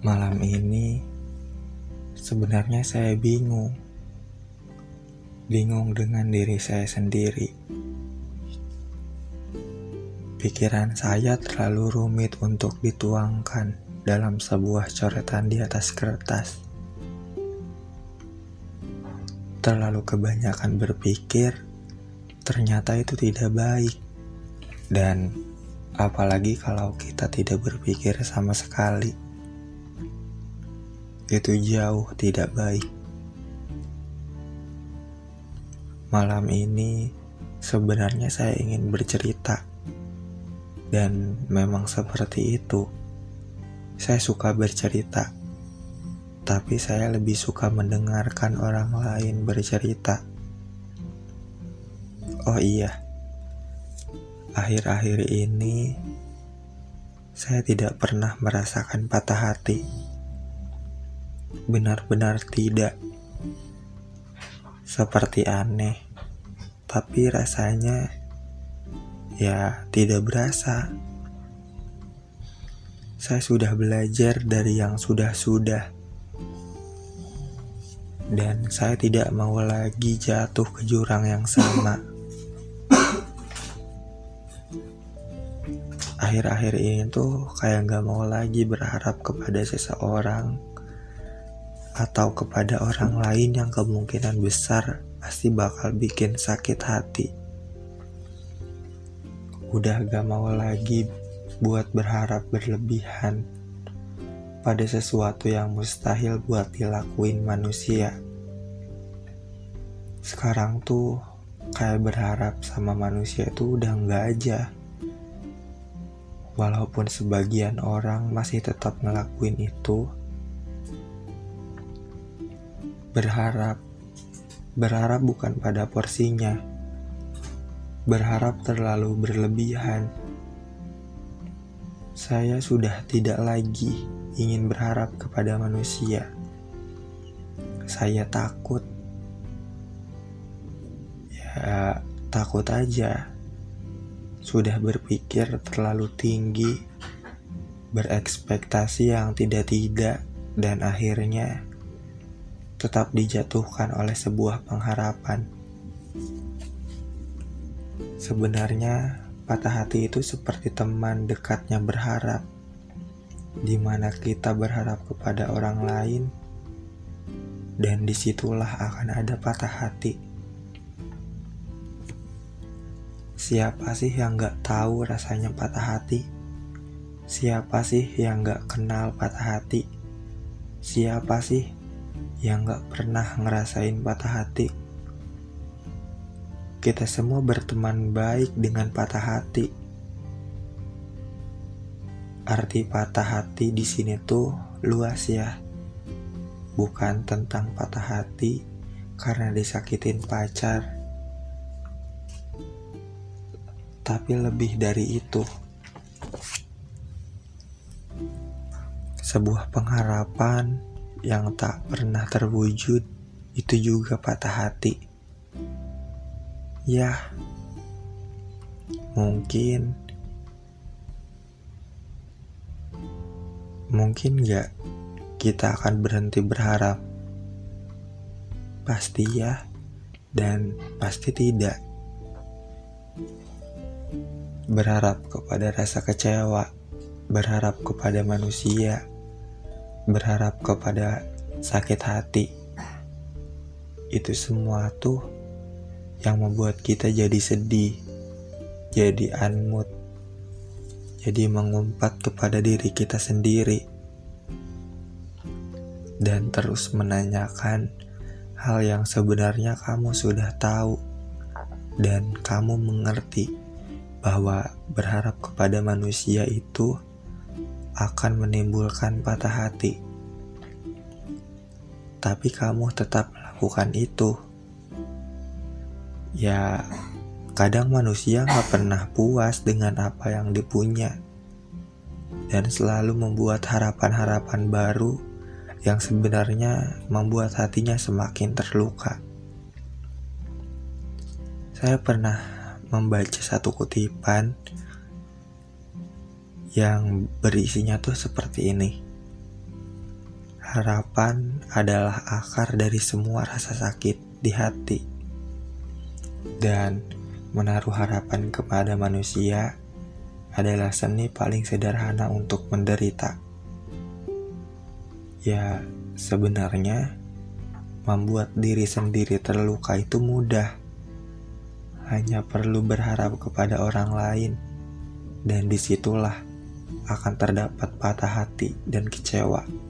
Malam ini sebenarnya saya bingung dengan diri saya sendiri. Pikiran saya terlalu rumit untuk dituangkan dalam sebuah coretan di atas kertas. Terlalu kebanyakan berpikir, ternyata itu tidak baik. Dan apalagi kalau kita tidak berpikir sama sekali. Itu jauh tidak baik. Malam ini sebenarnya saya ingin bercerita, dan memang seperti itu. Saya suka bercerita, tapi saya lebih suka mendengarkan orang lain bercerita. Oh iya, akhir-akhir ini saya tidak pernah merasakan patah hati. Benar-benar tidak. Seperti aneh, tapi rasanya ya tidak berasa. Saya sudah belajar dari yang sudah-sudah, dan saya tidak mau lagi jatuh ke jurang yang sama. Akhir-akhir ini tuh kayak gak mau lagi berharap kepada seseorang atau kepada orang lain yang kemungkinan besar pasti bakal bikin sakit hati. Udah gak mau lagi buat berharap berlebihan pada sesuatu yang mustahil buat dilakuin manusia. Sekarang tuh kayak berharap sama manusia tuh udah gak aja. Walaupun sebagian orang masih tetap ngelakuin itu, Berharap bukan pada porsinya. Berharap terlalu berlebihan. Saya sudah tidak lagi ingin berharap kepada manusia. Saya takut. Ya, takut aja. Sudah berpikir terlalu tinggi, berekspektasi yang tidak-tidak, dan akhirnya tetap dijatuhkan oleh sebuah pengharapan. Sebenarnya patah hati itu seperti teman dekatnya berharap, di mana kita berharap kepada orang lain, dan disitulah akan ada patah hati. Siapa sih yang gak tahu rasanya patah hati? Siapa sih yang gak kenal patah hati? Siapa sih yang gak pernah ngerasain patah hati? Kita semua berteman baik dengan patah hati. Arti patah hati di sini tuh luas ya. Bukan tentang patah hati karena disakitin pacar, tapi lebih dari itu. Sebuah pengharapan yang tak pernah terwujud itu juga patah hati. Yah, mungkin gak kita akan berhenti berharap? Pasti ya, dan pasti tidak. Berharap kepada rasa kecewa, berharap kepada manusia, berharap kepada sakit hati. Itu semua tuh yang membuat kita jadi sedih, jadi anmut, jadi mengumpat kepada diri kita sendiri, dan terus menanyakan hal yang sebenarnya kamu sudah tahu. Dan kamu mengerti bahwa berharap kepada manusia itu akan menimbulkan patah hati, tapi kamu tetap melakukan itu. Ya, kadang manusia gak pernah puas dengan apa yang dipunya, dan selalu membuat harapan-harapan baru yang sebenarnya membuat hatinya semakin terluka. Saya pernah membaca satu kutipan yang berisinya tuh seperti ini. Harapan adalah akar dari semua rasa sakit di hati. Dan menaruh harapan kepada manusia adalah seni paling sederhana untuk menderita. Ya, sebenarnya membuat diri sendiri terluka itu mudah. Hanya perlu berharap kepada orang lain, dan disitulah akan terdapat patah hati dan kecewa.